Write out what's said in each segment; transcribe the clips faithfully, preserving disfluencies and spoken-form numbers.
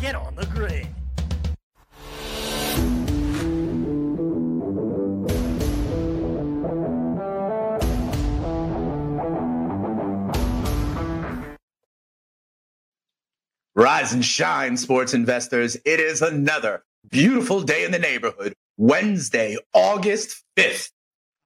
Get on the grid. Rise and shine, sports investors. It is another beautiful day in the neighborhood. Wednesday, August fifth.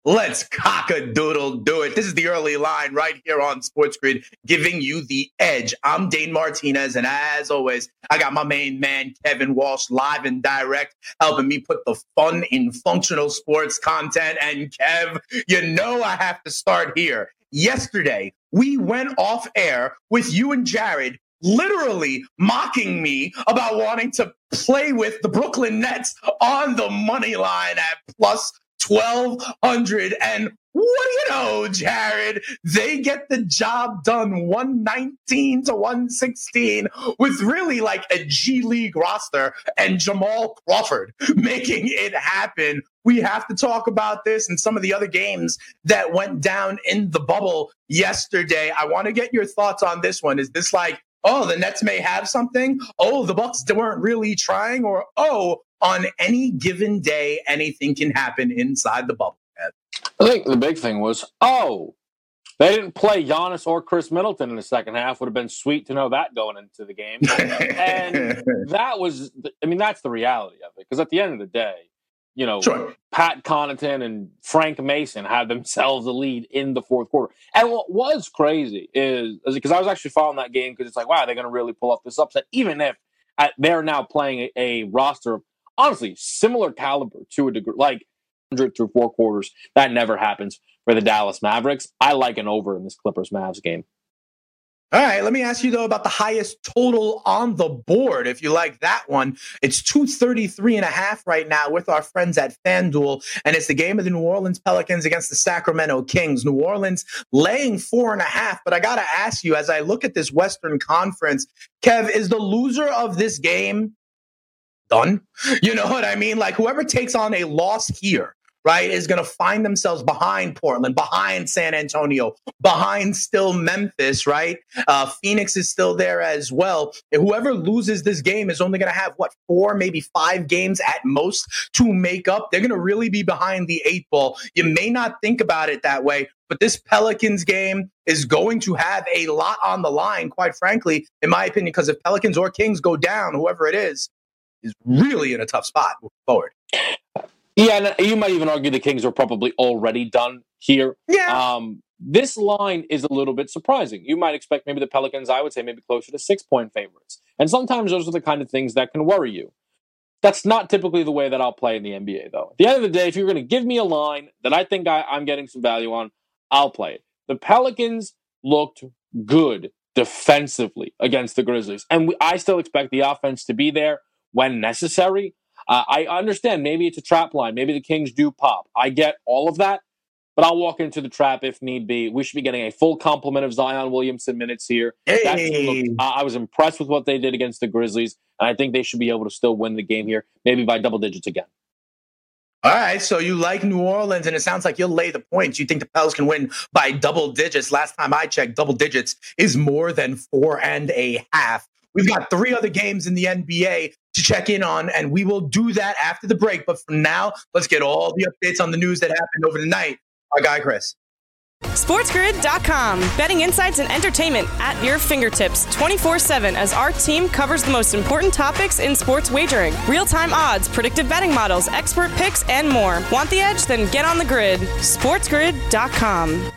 Let's cock-a-doodle-do it. This is the early line right here on Sports Grid, giving you the edge. I'm Dane Martinez, and as always, I got my main man, Kevin Walsh, live and direct, helping me put the fun in functional sports content. And Kev, you know I have to start here. Yesterday, we went off air with you and Jared literally mocking me about wanting to play with the Brooklyn Nets on the money line at plus twelve hundred, and what do you know, Jared? They get the job done one nineteen to one sixteen with really like a G League roster and Jamal Crawford making it happen. We have to talk about this and some of the other games that went down in the bubble yesterday. I want to get your thoughts on this one. Is this like, oh, the Nets may have something? Oh, the Bucks weren't really trying? Or, oh, on any given day, anything can happen inside the bubble. I think the big thing was, oh, they didn't play Giannis or Chris Middleton in the second half. Would have been sweet to know that going into the game. And that was, I mean, that's the reality of it. Because at the end of the day, you know, sure, Pat Connaughton and Frank Mason had themselves a lead in the fourth quarter. And what was crazy is, because I was actually following that game, because it's like, wow, they're going to really pull off this upset, even if they're now playing a, a roster of, honestly, similar caliber to a degree, like one hundred through four quarters. That never happens for the Dallas Mavericks. I like an over in this Clippers-Mavs game. All right, let me ask you, though, about the highest total on the board. If you like that one, it's two thirty-three and a half right now with our friends at FanDuel, and it's the game of the New Orleans Pelicans against the Sacramento Kings. New Orleans laying four and a half, but I got to ask you, as I look at this Western Conference, Kev, is the loser of this game done? You know what I mean? Like, whoever takes on a loss here, right, is going to find themselves behind Portland, behind San Antonio, behind still Memphis, right? Uh, Phoenix is still there as well. And whoever loses this game is only going to have, what, four, maybe five games at most to make up. They're going to really be behind the eight ball. You may not think about it that way, but this Pelicans game is going to have a lot on the line, quite frankly, in my opinion, because if Pelicans or Kings go down, whoever it is, is really in a tough spot moving forward. Yeah, and you might even argue the Kings are probably already done here. Yeah. Um, this line is a little bit surprising. You might expect maybe the Pelicans, I would say, maybe closer to six-point favorites. And sometimes those are the kind of things that can worry you. That's not typically the way that I'll play in the N B A, though. At the end of the day, if you're going to give me a line that I think I, I'm getting some value on, I'll play it. The Pelicans looked good defensively against the Grizzlies. And we, I still expect the offense to be there when necessary. Uh, I understand maybe it's a trap line. Maybe the Kings do pop. I get all of that, but I'll walk into the trap if need be. We should be getting a full complement of Zion Williamson minutes here. Hey. That looked, uh, I was impressed with what they did against the Grizzlies, and I think they should be able to still win the game here, maybe by double digits again. All right, so you like New Orleans, and it sounds like you'll lay the points. You think the Pels can win by double digits. Last time I checked, double digits is more than four and a half. We've got three other games in the N B A to check in on, and we will do that after the break. But for now, let's get all the updates on the news that happened over the night. Our guy, Chris. sports grid dot com. Betting insights and entertainment at your fingertips twenty-four seven as our team covers the most important topics in sports wagering. Real-time odds, predictive betting models, expert picks, and more. Want the edge? Then get on the grid. sports grid dot com.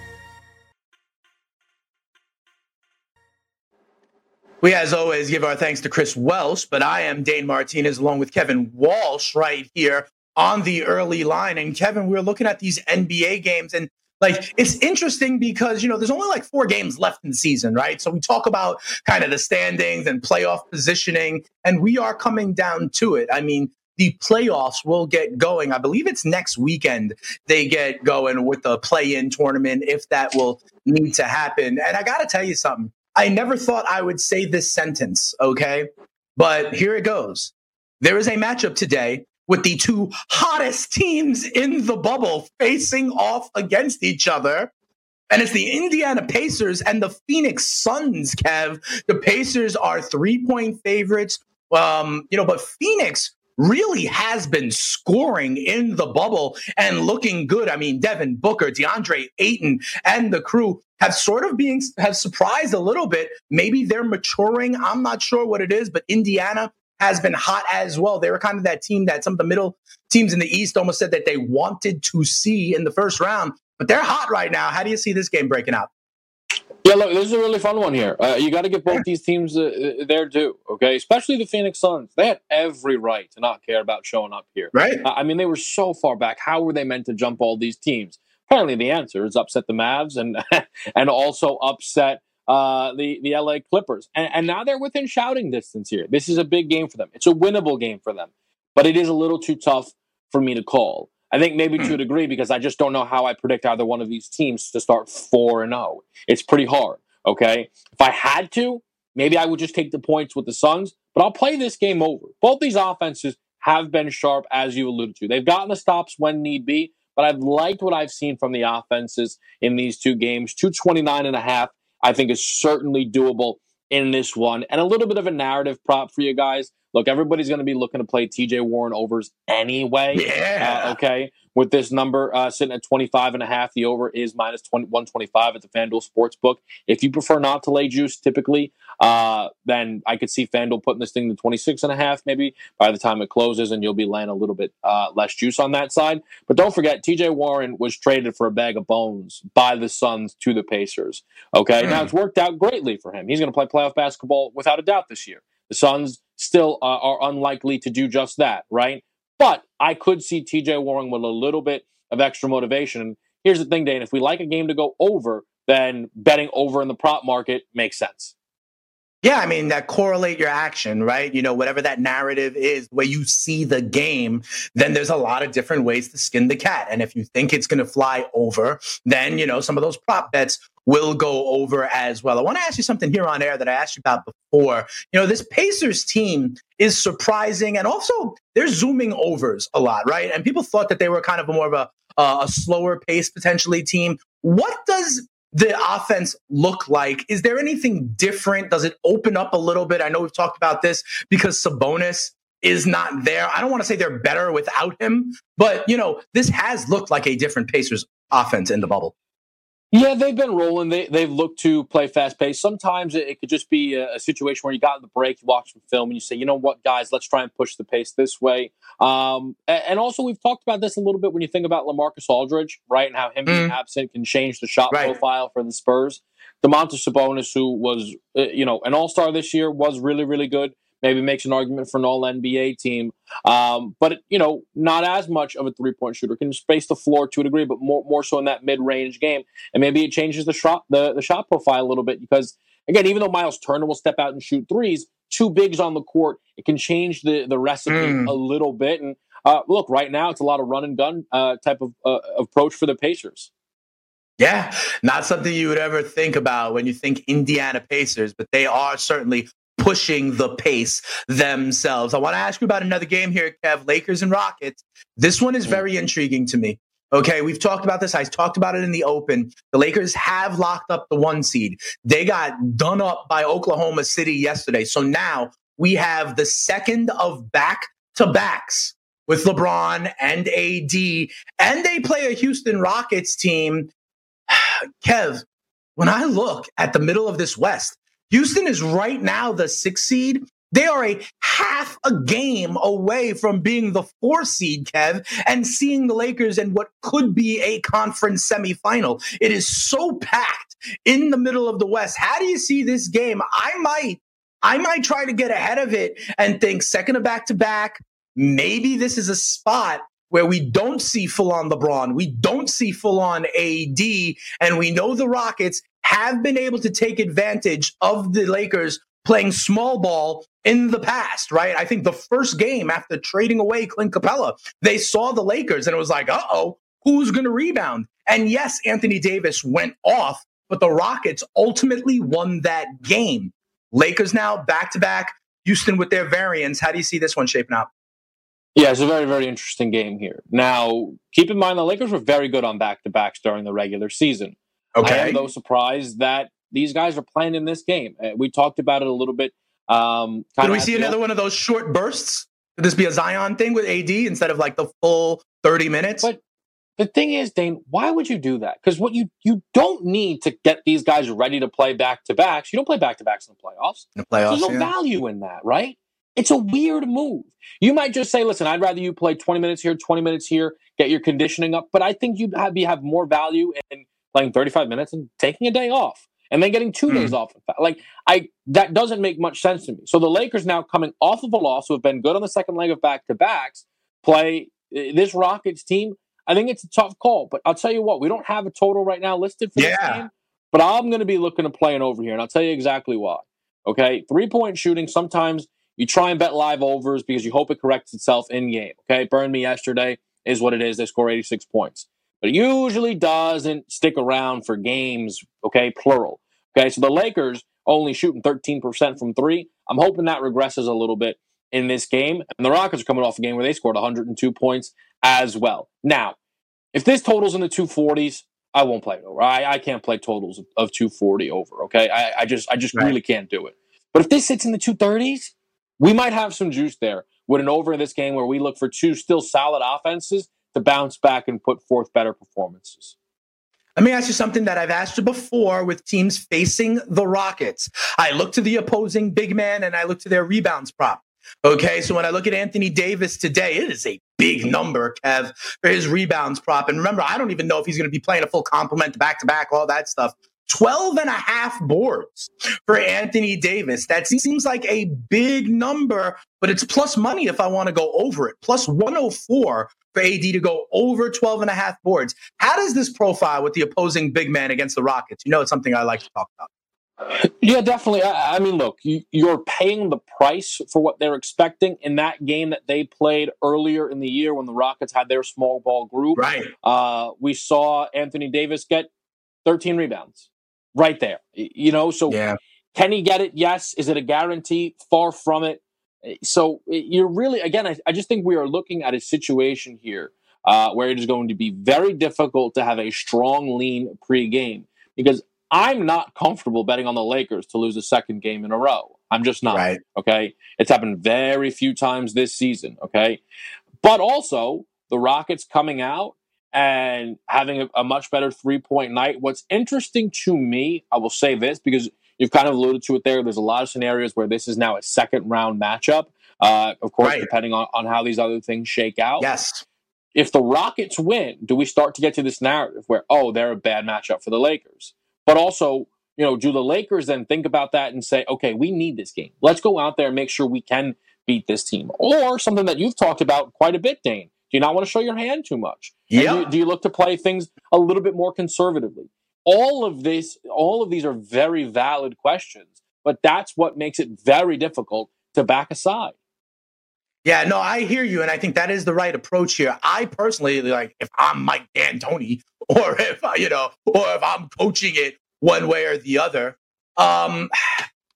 We, as always, give our thanks to Chris Welsh, but I am Dane Martinez along with Kevin Walsh right here on the early line. And, Kevin, we're looking at these N B A games, and Like, it's interesting because, you know, there's only like four games left in the season, right? So we talk about kind of the standings and playoff positioning, and we are coming down to it. I mean, the playoffs will get going. I believe it's next weekend they get going with the play-in tournament, if that will need to happen. And I got to tell you something. I never thought I would say this sentence, okay? But here it goes. There is a matchup today with the two hottest teams in the bubble facing off against each other. And it's the Indiana Pacers and the Phoenix Suns, Kev. The Pacers are three-point favorites. Um, you know, but Phoenix really has been scoring in the bubble and looking good. I mean, Devin Booker, DeAndre Ayton, and the crew have sort of being have surprised a little bit. Maybe they're maturing. I'm not sure what it is, but Indiana has been hot as well. They were kind of that team that some of the middle teams in the East almost said that they wanted to see in the first round, but they're hot right now. How do you see this game breaking out? Yeah, look, this is a really fun one here. Uh, you got to give both these teams uh, their due, okay? Especially the Phoenix Suns. They had every right to not care about showing up here. Right. Uh, I mean, they were so far back. How were they meant to jump all these teams? Apparently the answer is upset the Mavs and and also upset uh, the, the L A Clippers. And, and now they're within shouting distance here. This is a big game for them. It's a winnable game for them. But it is a little too tough for me to call. I think maybe to a degree because I just don't know how I predict either one of these teams to start four and oh. It's pretty hard, okay? If I had to, maybe I would just take the points with the Suns, but I'll play this game over. Both these offenses have been sharp, as you alluded to. They've gotten the stops when need be, but I've liked what I've seen from the offenses in these two games. two twenty-nine and a half, I think, is certainly doable in this one. And a little bit of a narrative prop for you guys. Look, everybody's going to be looking to play T J Warren overs anyway. Yeah. Uh, okay. With this number uh, sitting at twenty-five and a half, the over is minus one twenty-five at the FanDuel Sportsbook. If you prefer not to lay juice typically, uh, then I could see FanDuel putting this thing to twenty-six and a half maybe by the time it closes, and you'll be laying a little bit uh, less juice on that side. But don't forget, T J Warren was traded for a bag of bones by the Suns to the Pacers. Okay. Mm. Now, it's worked out greatly for him. He's going to play playoff basketball without a doubt this year. The Suns still uh, are unlikely to do just that, right? But I could see T J Warren with a little bit of extra motivation. And here's the thing, Dane. If we like a game to go over, then betting over in the prop market makes sense. Yeah, I mean, that correlate your action, right? You know, whatever that narrative is, where you see the game, then there's a lot of different ways to skin the cat. And if you think it's going to fly over, then, you know, some of those prop bets will go over as well. I want to ask you something here on air that I asked you about before. You know, this Pacers team is surprising, and also they're zooming overs a lot, right? And people thought that they were kind of a more of a, uh, a slower pace potentially team. What does the offense look like? Is there anything different? Does it open up a little bit? I know we've talked about this because Sabonis is not there. I don't want to say they're better without him, but, you know, this has looked like a different Pacers offense in the bubble. Yeah, they've been rolling. They, they've looked to play fast-paced. Sometimes it, it could just be a, a situation where you got in the break, you watch some film, and you say, you know what, guys, let's try and push the pace this way. Um, and, and also, we've talked about this a little bit when you think about LaMarcus Aldridge, right, and how him being mm. absent can change the shot right. profile for the Spurs. Domantas Sabonis, who was uh, you know, an all-star this year, was really, really good. Maybe makes an argument for an all-N B A team. Um, but, you know, not as much of a three-point shooter. Can space the floor to a degree, but more more so in that mid-range game. And maybe it changes the shot, the, the shot profile a little bit because, again, even though Miles Turner will step out and shoot threes, two bigs on the court, it can change the, the recipe mm. a little bit. And, uh, look, right now it's a lot of run-and-gun uh, type of uh, approach for the Pacers. Yeah, not something you would ever think about when you think Indiana Pacers, but they are certainly pushing the pace themselves. I want to ask you about another game here, Kev, Lakers and Rockets. This one is very intriguing to me. Okay, we've talked about this. I talked about it in the open. The Lakers have locked up the one seed. They got done up by Oklahoma City yesterday. So now we have the second of back-to-backs with LeBron and A D, and they play a Houston Rockets team. Kev, when I look at the middle of this West, Houston is right now the sixth seed. They are a half a game away from being the four seed, Kev, and seeing the Lakers in what could be a conference semifinal. It is so packed in the middle of the West. How do you see this game? I might, I might try to get ahead of it and think second of back to back. Maybe this is a spot where we don't see full-on LeBron, we don't see full-on A D, and we know the Rockets have been able to take advantage of the Lakers playing small ball in the past, right? I think the first game after trading away Clint Capella, they saw the Lakers, and it was like, uh-oh, who's going to rebound? And yes, Anthony Davis went off, but the Rockets ultimately won that game. Lakers now back-to-back, Houston with their variants. How do you see this one shaping up? Yeah, it's a very, very interesting game here. Now, keep in mind the Lakers were very good on back-to-backs during the regular season. Okay. I am, though, surprised that these guys are playing in this game. We talked about it a little bit. Um, Could we see another one of those short bursts? Could this be a Zion thing with A D instead of like the full thirty minutes? But the thing is, Dane, why would you do that? Because what you you don't need to get these guys ready to play back-to-backs. You don't play back-to-backs in the playoffs. In the playoffs, so there's no yeah. value in that, right? It's a weird move. You might just say, listen, I'd rather you play twenty minutes here, twenty minutes here, get your conditioning up. But I think you'd have, you have more value in playing thirty-five minutes and taking a day off and then getting two mm. days off. Like I, that doesn't make much sense to me. So the Lakers now coming off of a loss who have been good on the second leg of back-to-backs play this Rockets team. I think it's a tough call, but I'll tell you what, we don't have a total right now listed for yeah. this game, but I'm going to be looking to play an over here, and I'll tell you exactly why. Okay, three-point shooting, sometimes you try and bet live overs because you hope it corrects itself in-game. Okay, burned me yesterday is what it is. They score eighty-six points. But it usually doesn't stick around for games, okay, plural. Okay, so the Lakers only shooting thirteen percent from three. I'm hoping that regresses a little bit in this game. And the Rockets are coming off a game where they scored one hundred two points as well. Now, if this total's in the two forties, I won't play it over. I, I can't play totals of, of two forty over, okay? I, I just, I just right. really can't do it. But if this sits in the two thirties, we might have some juice there with an over in this game where we look for two still solid offenses to bounce back and put forth better performances. Let me ask you something that I've asked you before with teams facing the Rockets. I look to the opposing big man and I look to their rebounds prop. Okay, so when I look at Anthony Davis today, it is a big number, Kev, for his rebounds prop. And remember, I don't even know if he's going to be playing a full complement, back-to-back, all that stuff. twelve and a half boards for Anthony Davis. That seems like a big number, but it's plus money if I want to go over it. Plus one oh four for A D to go over twelve and a half boards. How does this profile with the opposing big man against the Rockets? You know, it's something I like to talk about. Yeah, definitely. I, I mean, look, you, you're paying the price for what they're expecting in that game that they played earlier in the year when the Rockets had their small ball group. Right. Uh, we saw Anthony Davis get thirteen rebounds right there. You know, so yeah. can he get it? Yes. Is it a guarantee? Far from it. So you're really, again, I, I just think we are looking at a situation here uh, where it is going to be very difficult to have a strong lean pregame because I'm not comfortable betting on the Lakers to lose a second game in a row. I'm just not. Right. Okay. It's happened very few times this season. Okay. But also, the Rockets coming out and having a, a much better three-point night. What's interesting to me, I will say this because you've kind of alluded to it there. There's a lot of scenarios where this is now a second-round matchup. Uh, of course, right. depending on, on how these other things shake out. Yes. If the Rockets win, do we start to get to this narrative where, oh, they're a bad matchup for the Lakers? But also, you know, do the Lakers then think about that and say, okay, we need this game. Let's go out there and make sure we can beat this team. Or something that you've talked about quite a bit, Dane. Do you not want to show your hand too much? Yeah. You, do you look to play things a little bit more conservatively? All of this, all of these are very valid questions, but that's what makes it very difficult to back aside. Yeah, no, I hear you, and I think that is the right approach here. I personally, like, if I'm Mike D'Antoni, or if, you know, or if I'm coaching it one way or the other, um,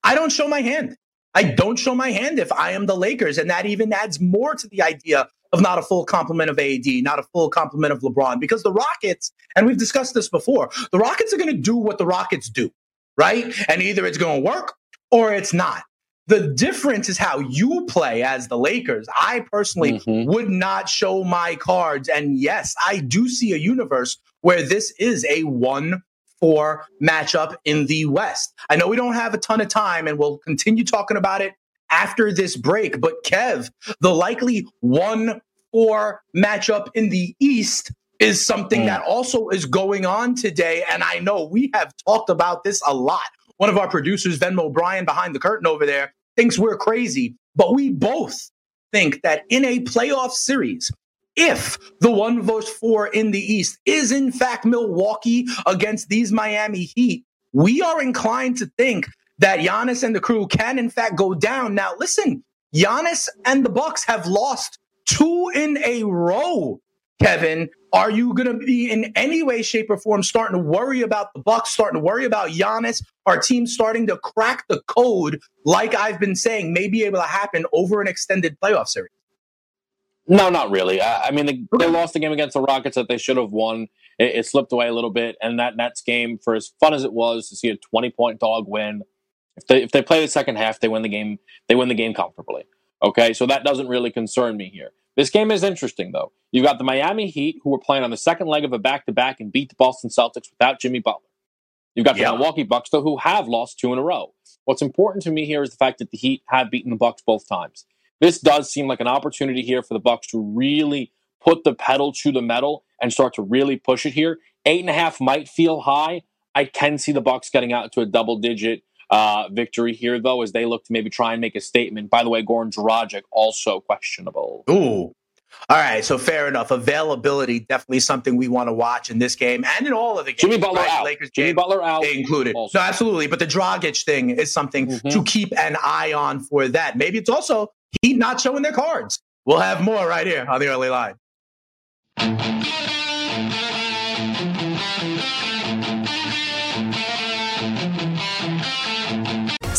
I don't show my hand. I don't show my hand if I am the Lakers, and that even adds more to the idea of not a full complement of A D, not a full complement of LeBron, because the Rockets, and we've discussed this before, the Rockets are going to do what the Rockets do, right? And either it's going to work or it's not. The difference is how you play as the Lakers. I personally mm-hmm. would not show my cards. And yes, I do see a universe where this is a one four matchup in the West. I know we don't have a ton of time and we'll continue talking about it after this break. But Kev, the likely one four matchup in the East is something mm. that also is going on today. And I know we have talked about this a lot. One of our producers, Venmo Brian, behind the curtain over there, thinks we're crazy. But we both think that in a playoff series, if the one versus four in the East is in fact Milwaukee against these Miami Heat, we are inclined to think that Giannis and the crew can in fact go down. Now, listen, Giannis and the Bucks have lost two in a row. Kevin, are you going to be in any way, shape, or form starting to worry about the Bucks, starting to worry about Giannis? Our team starting to crack the code, like I've been saying, may be able to happen over an extended playoff series? No, not really. I, I mean, they, they lost the game against the Rockets that they should have won. It, it slipped away a little bit, and that Nets game, for as fun as it was to see a twenty-point dog win, if they if they play the second half, they win the game. They win the game comfortably. Okay, so that doesn't really concern me here. This game is interesting, though. You've got the Miami Heat, who were playing on the second leg of a back-to-back and beat the Boston Celtics without Jimmy Butler. You've got yeah. the Milwaukee Bucks, though, who have lost two in a row. What's important to me here is the fact that the Heat have beaten the Bucks both times. This does seem like an opportunity here for the Bucks to really put the pedal to the metal and start to really push it here. Eight and a half might feel high. I can see the Bucks getting out to a double-digit uh, victory here, though, as they look to maybe try and make a statement. By the way, Goran Dragic also questionable. Ooh. All right, so fair enough. Availability, definitely something we want to watch in this game and in all of the games. Jimmy Butler right? out. Lakers Jimmy game, Butler out. Included. Also. No, absolutely. But the Dragic thing is something mm-hmm. to keep an eye on for that. Maybe it's also Heat not showing their cards. We'll have more right here on the early line.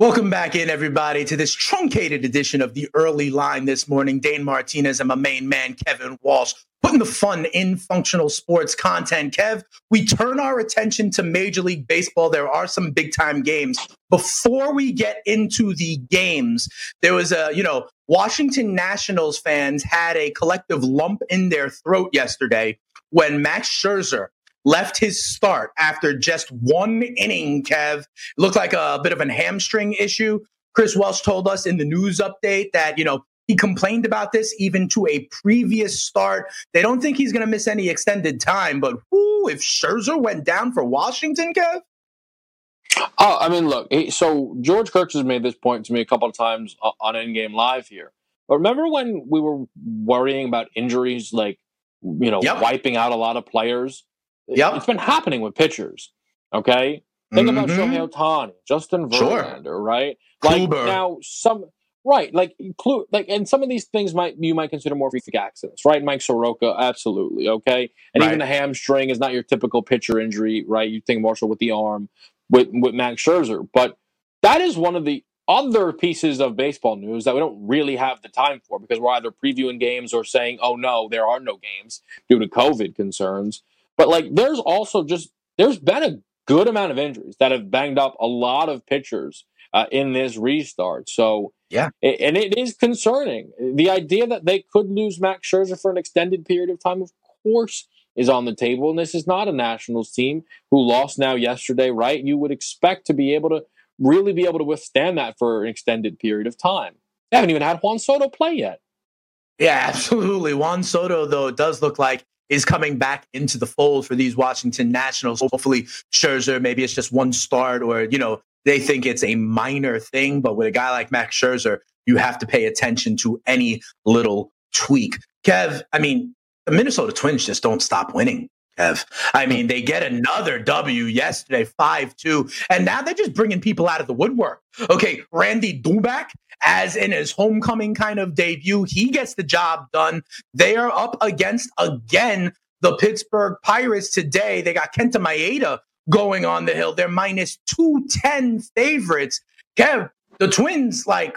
Welcome back in, everybody, to this truncated edition of the early line this morning. Dane Martinez and my main man, Kevin Walsh, putting the fun in functional sports content. Kev, we turn our attention to Major League Baseball. There are some big-time games. Before we get into the games, there was a, you know, Washington Nationals fans had a collective lump in their throat yesterday when Max Scherzer left his start after just one inning, Kev. Looked like a bit of a hamstring issue. Chris Welsh told us in the news update that, you know, he complained about this even to a previous start. They don't think he's going to miss any extended time, but whoo, if Scherzer went down for Washington, Kev? Oh, I mean, look, so George Kirk has made this point to me a couple of times on Endgame Live here. But remember when we were worrying about injuries, like, you know, yep. wiping out a lot of players? Yep. It's been happening with pitchers, okay? Think mm-hmm. about Shohei Ohtani, Justin Verlander, sure. right? Like Kluber. now, some right, like include like, and some of these things might you might consider more freak accidents, right? Mike Soroka, absolutely, okay. And right. even the hamstring is not your typical pitcher injury, right? You think Marshall with the arm, with with Max Scherzer, but that is one of the other pieces of baseball news that we don't really have the time for because we're either previewing games or saying, oh no, there are no games due to COVID concerns. But, like, there's also just – there's been a good amount of injuries that have banged up a lot of pitchers uh, in this restart. So, yeah, it, and it is concerning. The idea that they could lose Max Scherzer for an extended period of time, of course, is on the table. And this is not a Nationals team who lost now yesterday, right? You would expect to be able to really be able to withstand that for an extended period of time. They haven't even had Juan Soto play yet. Yeah, absolutely. Juan Soto, though, does look like is coming back into the fold for these Washington Nationals. Hopefully Scherzer, maybe it's just one start or, you know, they think it's a minor thing. But with a guy like Max Scherzer, you have to pay attention to any little tweak. Kev, I mean, the Minnesota Twins just don't stop winning, Kev. I mean, they get another W yesterday, five two. And now they're just bringing people out of the woodwork. Okay, Randy Duback, as in his homecoming kind of debut, he gets the job done. They are up against, again, the Pittsburgh Pirates today. They got Kenta Maeda going on the hill. They're minus two ten favorites. Kev, the Twins, like,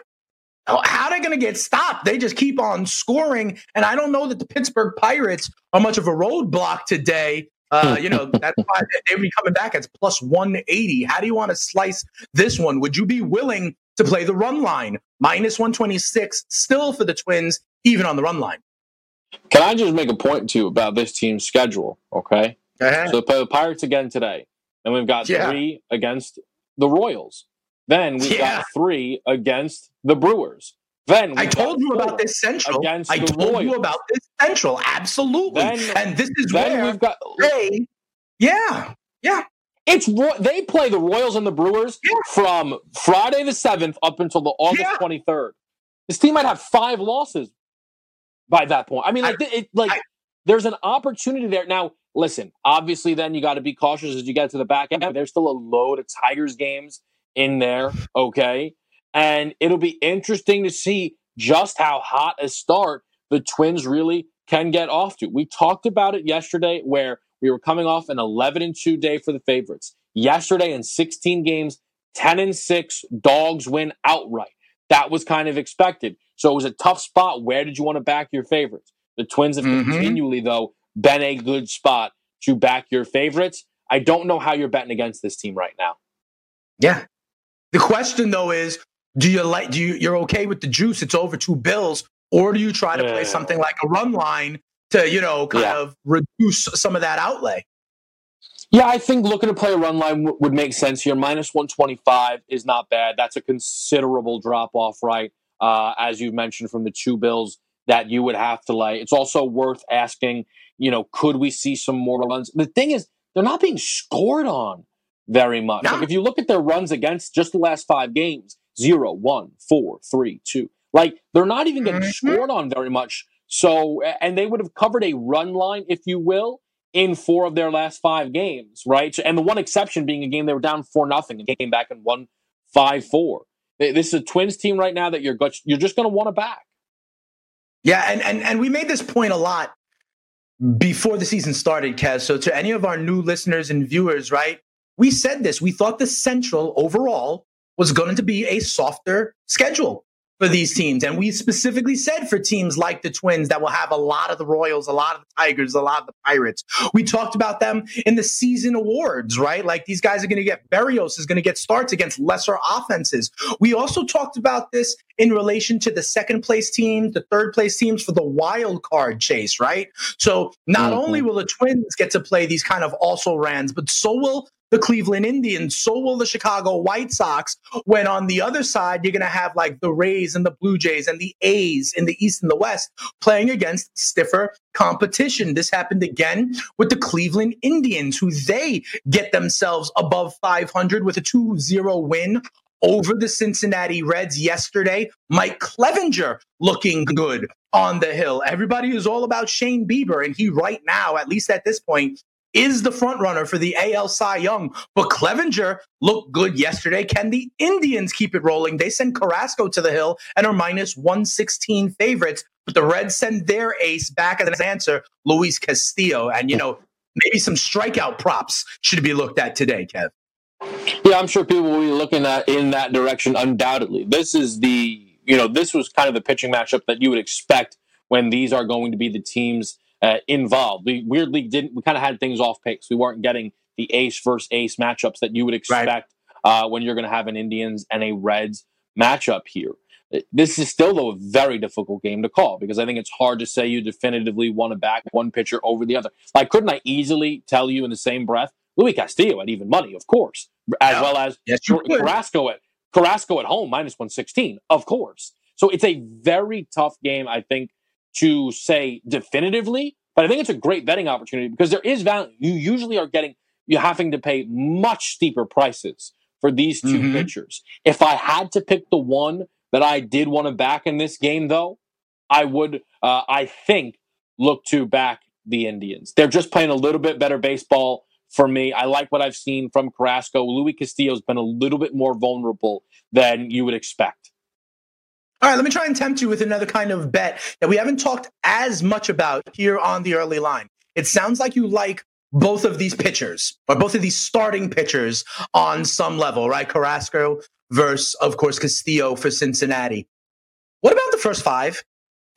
how are they going to get stopped? They just keep on scoring, and I don't know that the Pittsburgh Pirates are much of a roadblock today. Uh, you know, that's why they would be coming back as plus one eighty. How do you want to slice this one? Would you be willing to play the run line? Minus one twenty-six still for the Twins, even on the run line. Can I just make a point to you about this team's schedule, okay? Uh-huh. So they play the Pirates again today. Then we've got yeah. three against the Royals. Then we've yeah. got three against the Brewers. Then I told you about this Central. I told Royals. you about this Central. Absolutely. Then, and this is then where we've got Ray. Yeah. Yeah. It's they play the Royals and the Brewers yeah. from Friday the seventh up until the August yeah. twenty-third. This team might have five losses by that point. I mean, like, I, it, like I, there's an opportunity there. Now, listen, obviously then you got to be cautious as you get to the back end. There's still a load of Tigers games in there, okay? And it'll be interesting to see just how hot a start the Twins really can get off to. We talked about it yesterday where we were coming off an eleven and two day for the favorites. Yesterday in sixteen games, ten and six, dogs win outright. That was kind of expected. So it was a tough spot. Where did you want to back your favorites? The Twins have mm-hmm. continually, though, been a good spot to back your favorites. I don't know how you're betting against this team right now. Yeah. The question, though, is do you like, do you, you're okay with the juice? It's over two Bills, or do you try to play yeah. something like a run line to, you know, kind yeah. of reduce some of that outlay? Yeah, I think looking to play a run line w- would make sense here. minus one twenty-five is not bad. That's a considerable drop off, right? Uh, as you mentioned, from the two Bills that you would have to lay. It's also worth asking, you know, could we see some more runs? The thing is, they're not being scored on very much. No. Like if you look at their runs against just the last five games, zero, one, four, three, two. Like, they're not even getting mm-hmm. scored on very much. So, and they would have covered a run line, if you will, in four of their last five games, right? So, and the one exception being a game they were down four nothing and came back and won five four. This is a Twins team right now that you're you're just going to want to back. Yeah, and and and we made this point a lot before the season started, Kaz. So to any of our new listeners and viewers, right? We said this. We thought the Central overall was going to be a softer schedule for these teams, and we specifically said for teams like the Twins that will have a lot of the Royals, a lot of the Tigers, a lot of the Pirates. We talked about them in the season awards, right? Like these guys are going to get, Berrios is going to get starts against lesser offenses. We also talked about this in relation to the second place teams, the third place teams for the wild card chase, right? So not mm-hmm. only will the Twins get to play these kind of also rans, but so will the Cleveland Indians, so will the Chicago White Sox, when on the other side, you're going to have like the Rays and the Blue Jays and the A's in the East and the West playing against stiffer competition. This happened again with the Cleveland Indians, who they get themselves above five hundred with a two zero win over the Cincinnati Reds yesterday. Mike Clevenger looking good on the hill. Everybody is all about Shane Bieber, and he right now, at least at this point, is the front runner for the A L Cy Young. But Clevenger looked good yesterday. Can the Indians keep it rolling? They send Carrasco to the hill and are minus one sixteen favorites. But the Reds send their ace back as an answer, Luis Castillo. And, you know, maybe some strikeout props should be looked at today, Kev. Yeah, I'm sure people will be looking at in that direction undoubtedly. This is the, you know, this was kind of the pitching matchup that you would expect when these are going to be the teams Uh, involved. We weirdly didn't, we kind of had things off pace. We weren't getting the ace versus ace matchups that you would expect right. uh, when you're going to have an Indians and a Reds matchup here. This is still, though, a very difficult game to call because I think it's hard to say you definitively want to back one pitcher over the other. Like, couldn't I easily tell you in the same breath, Luis Castillo at even money, of course, as no. well as yes, Carrasco at Carrasco at home, minus one sixteen, of course. So it's a very tough game, I think, to say definitively, but I think it's a great betting opportunity because there is value. You usually are getting, you're having to pay much steeper prices for these two mm-hmm. pitchers. If I had to pick the one that I did want to back in this game, though, I would, uh, I think, look to back the Indians. They're just playing a little bit better baseball for me. I like what I've seen from Carrasco. Luis Castillo's been a little bit more vulnerable than you would expect. All right, let me try and tempt you with another kind of bet that we haven't talked as much about here on the early line. It sounds like you like both of these pitchers, or both of these starting pitchers on some level, right? Carrasco versus, of course, Castillo for Cincinnati. What about the first five?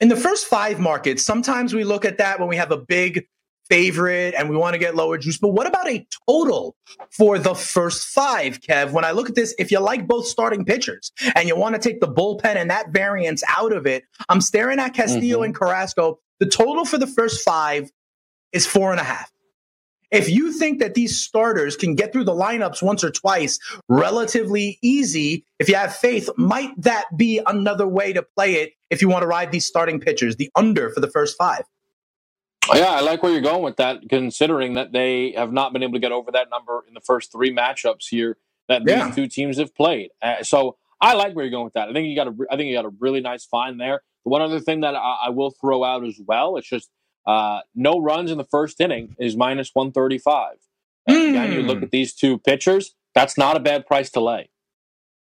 In the first five markets, sometimes we look at that when we have a big favorite and we want to get lower juice. But what about a total for the first five, Kev? When I look at this, if you like both starting pitchers and you want to take the bullpen and that variance out of it, I'm staring at Castillo mm-hmm. and Carrasco. The total for the first five is four and a half. If you think that these starters can get through the lineups once or twice relatively easy, if you have faith, might that be another way to play it if you want to ride these starting pitchers, the under for the first five? Yeah, I like where you're going with that, considering that they have not been able to get over that number in the first three matchups here that yeah. these two teams have played. Uh, so I like where you're going with that. I think you got a, I think you got a really nice find there. The one other thing that I, I will throw out as well, it's just uh, no runs in the first inning is minus one thirty-five. Mm. And you look at these two pitchers, that's not a bad price to lay.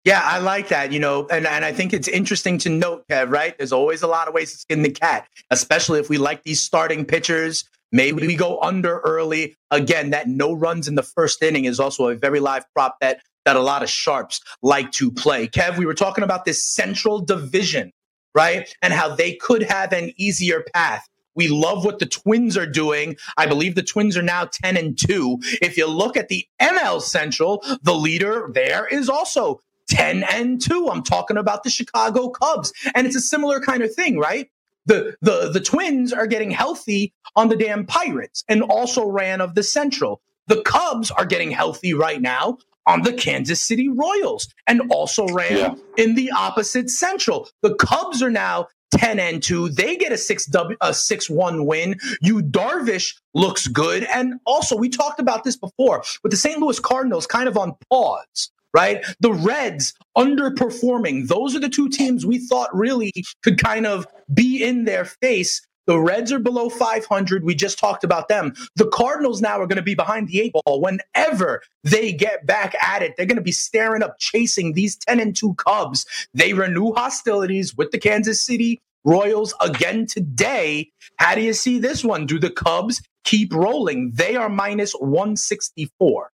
Yeah, I like that, you know, and, and I think it's interesting to note, Kev, right? There's always a lot of ways to skin the cat, especially if we like these starting pitchers. Maybe we go under early. Again, that no runs in the first inning is also a very live prop that, that a lot of sharps like to play. Kev, we were talking about this Central Division, right? And how they could have an easier path. We love what the Twins are doing. I believe the Twins are now ten and two. If you look at the M L Central, the leader there is also ten and two. I'm talking about the Chicago Cubs. And it's a similar kind of thing, right? The, the, the Twins are getting healthy on the damn Pirates and also ran of the Central. The Cubs are getting healthy right now on the Kansas City Royals and also ran yeah. in the opposite Central. The Cubs are now ten and two. They get a six w a six one win. You Darvish looks good. And also, we talked about this before with the Saint Louis Cardinals kind of on pause, right? The Reds underperforming. Those are the two teams we thought really could kind of be in their face. The Reds are below five hundred. We just talked about them. The Cardinals now are going to be behind the eight ball. Whenever they get back at it, they're going to be staring up, chasing these ten and two Cubs. They renew hostilities with the Kansas City Royals again today. How do you see this one? Do the Cubs keep rolling? They are minus one sixty-four.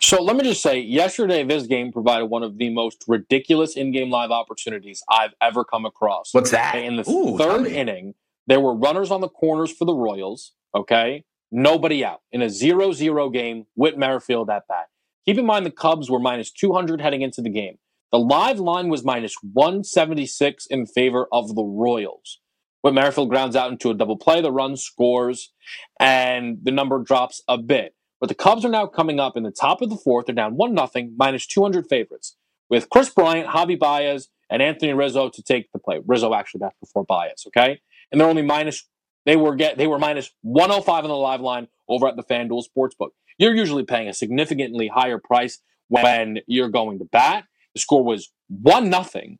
So let me just say, yesterday this game provided one of the most ridiculous in-game live opportunities I've ever come across. What's that? In the Ooh, third inning, there were runners on the corners for the Royals, okay? Nobody out. In a zero zero game, Whit Merrifield at bat. Keep in mind the Cubs were minus two hundred heading into the game. The live line was minus one seventy-six in favor of the Royals. Whit Merrifield grounds out into a double play, the run scores, and the number drops a bit. But the Cubs are now coming up in the top of the fourth. They're down one nothing, minus two hundred favorites, with Chris Bryant, Javi Baez, and Anthony Rizzo to take the play. Rizzo actually back before Baez, okay? And they're only minus, they were get they were minus one oh five on the live line over at the FanDuel Sportsbook. You're usually paying a significantly higher price when you're going to bat. The score was one nothing.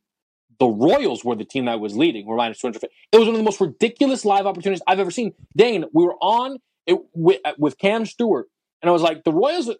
The Royals were the team that was leading, were minus two hundred. It was one of the most ridiculous live opportunities I've ever seen. Dane, we were on it with, with Cam Stewart. And I was like, the Royals,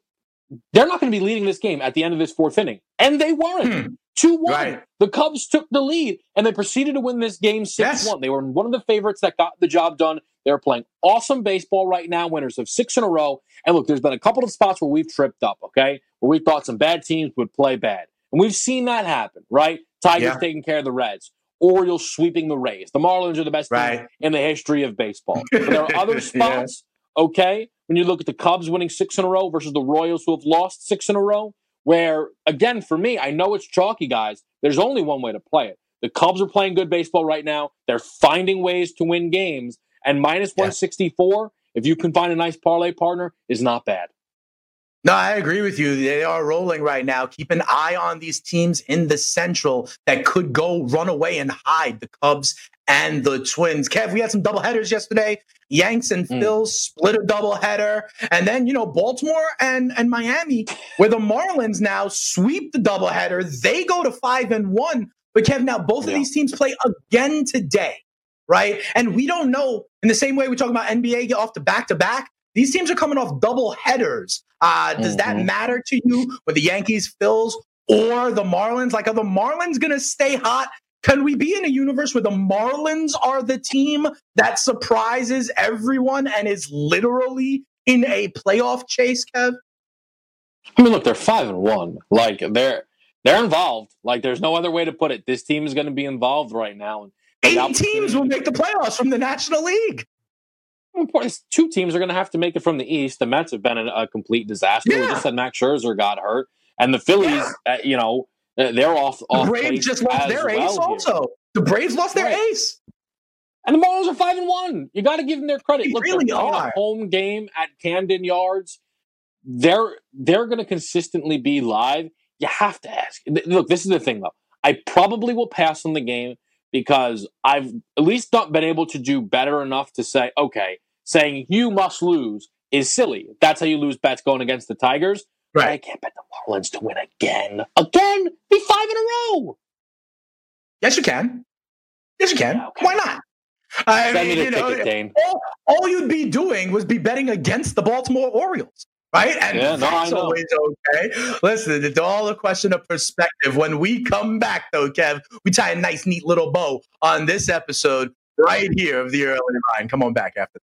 they're not going to be leading this game at the end of this fourth inning. And they weren't. two one. Hmm. Right. The Cubs took the lead, and they proceeded to win this game six one. Yes. They were one of the favorites that got the job done. They're playing awesome baseball right now, winners of six in a row. And look, there's been a couple of spots where we've tripped up, okay, where we thought some bad teams would play bad. And we've seen that happen, right? Tigers yeah. taking care of the Reds. Orioles sweeping the Rays. The Marlins are the best right. team in the history of baseball. But there are other spots, yeah. okay, when you look at the Cubs winning six in a row versus the Royals who have lost six in a row, where, again, for me, I know it's chalky, guys. There's only one way to play it. The Cubs are playing good baseball right now. They're finding ways to win games. And minus one sixty-four, yeah. if you can find a nice parlay partner, is not bad. No, I agree with you. They are rolling right now. Keep an eye on these teams in the Central that could go run away and hide, the Cubs and the Twins. Kev, we had some doubleheaders yesterday. Yanks and Phils mm. split a doubleheader. And then, you know, Baltimore and, and Miami, where the Marlins now sweep the doubleheader. They go to five and one. But Kev, now both yeah. of these teams play again today, right? And we don't know, in the same way we talk about N B A, get off the back-to-back, these teams are coming off double headers. Uh, does mm-hmm. that matter to you with the Yankees, Phils, or the Marlins? Like, are the Marlins going to stay hot? Can we be in a universe where the Marlins are the team that surprises everyone and is literally in a playoff chase, Kev? I mean, look, they're five and one. Like, they're they're involved. Like, there's no other way to put it. This team is going to be involved right now. Eight teams will make the playoffs from the National League. important. Two teams are going to have to make it from the East. The Mets have been a complete disaster. Yeah. We just said Max Scherzer got hurt, and the Phillies, yeah. uh, you know, they're off. off the Braves just lost their well ace. Here. Also, the Braves lost their right. ace, and the Marlins are five and one. You got to give them their credit. They Look, really they're playing are. a home game at Camden Yards. They're they're going to consistently be live. You have to ask. Look, this is the thing, though. I probably will pass on the game because I've at least not been able to do better enough to say, okay, saying you must lose is silly. That's how you lose bets going against the Tigers. Right. But I can't bet the Marlins to win again. Again? Be five in a row. Yes, you can. Yes, you can. Yeah, okay. Why not? I Send mean, me the ticket, know, Dane. All, all you'd be doing was be betting against the Baltimore Orioles. Right? And yeah, that's no, always okay. Listen, it's all a question of perspective. When we come back, though, Kev, we tie a nice, neat little bow on this episode right here of The Early Line. Come on back after this.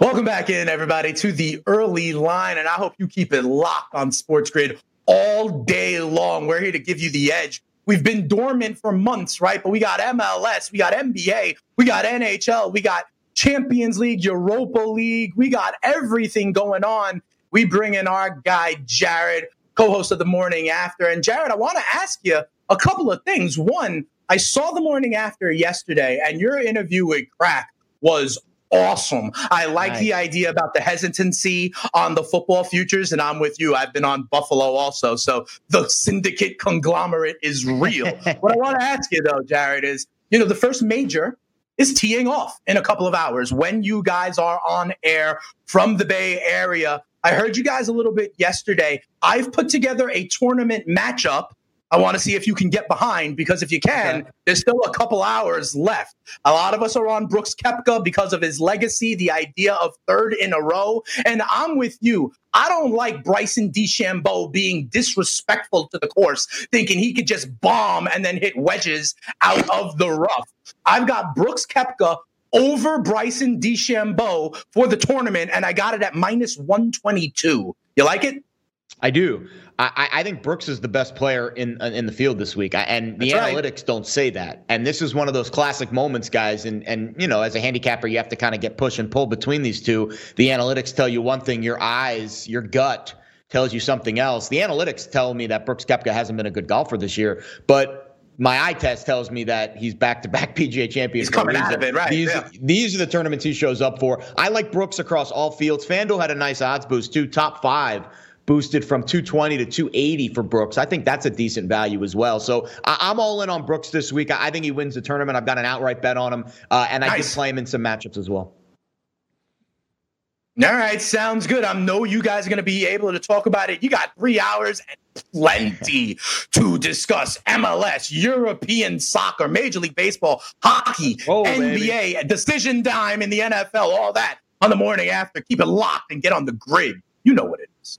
Welcome back in, everybody, to The Early Line, and I hope you keep it locked on Sports Grid all day long. We're here to give you the edge. We've been dormant for months, right? But we got M L S, we got N B A, we got N H L, we got Champions League, Europa League, we got everything going on. We bring in our guy, Jared, co-host of The Morning After. And Jared, I want to ask you a couple of things. One, I saw The Morning After yesterday, and your interview with Crack was awesome. I like nice. the idea about the hesitancy on the football futures, and I'm with you. I've been on Buffalo also, so the syndicate conglomerate is real. What I want to ask you, though, Jared, is, you know, the first major is teeing off in a couple of hours when you guys are on air from the Bay Area. I heard you guys a little bit yesterday. I've put together a tournament matchup I want to see if you can get behind, because if you can, okay. there's still a couple hours left. A lot of us are on Brooks Koepka because of his legacy, the idea of third in a row. And I'm with you. I don't like Bryson DeChambeau being disrespectful to the course, thinking he could just bomb and then hit wedges out of the rough. I've got Brooks Koepka over Bryson DeChambeau for the tournament, and I got it at minus one twenty-two. You like it? I do. I, I think Brooks is the best player in in the field this week, and the That's analytics right. don't say that. And this is one of those classic moments, guys. And and you know, as a handicapper, you have to kind of get push and pull between these two. The analytics tell you one thing, your eyes, your gut tells you something else. The analytics tell me that Brooks Koepka hasn't been a good golfer this year, but my eye test tells me that he's back-to-back P G A champion. He's coming out of it, right? These, yeah. these are the tournaments he shows up for. I like Brooks across all fields. FanDuel had a nice odds boost too. Top five. Boosted from two twenty to two eighty for Brooks. I think that's a decent value as well. So I- I'm all in on Brooks this week. I, I think he wins the tournament. I've got an outright bet on him, uh, and I nice. did play him in some matchups as well. All right, sounds good. I know you guys are going to be able to talk about it. You got three hours and plenty to discuss. M L S, European soccer, Major League Baseball, hockey, oh, N B A, baby. Decision time in the N F L, all that on The Morning After. Keep it locked and get on the grid. You know what it is.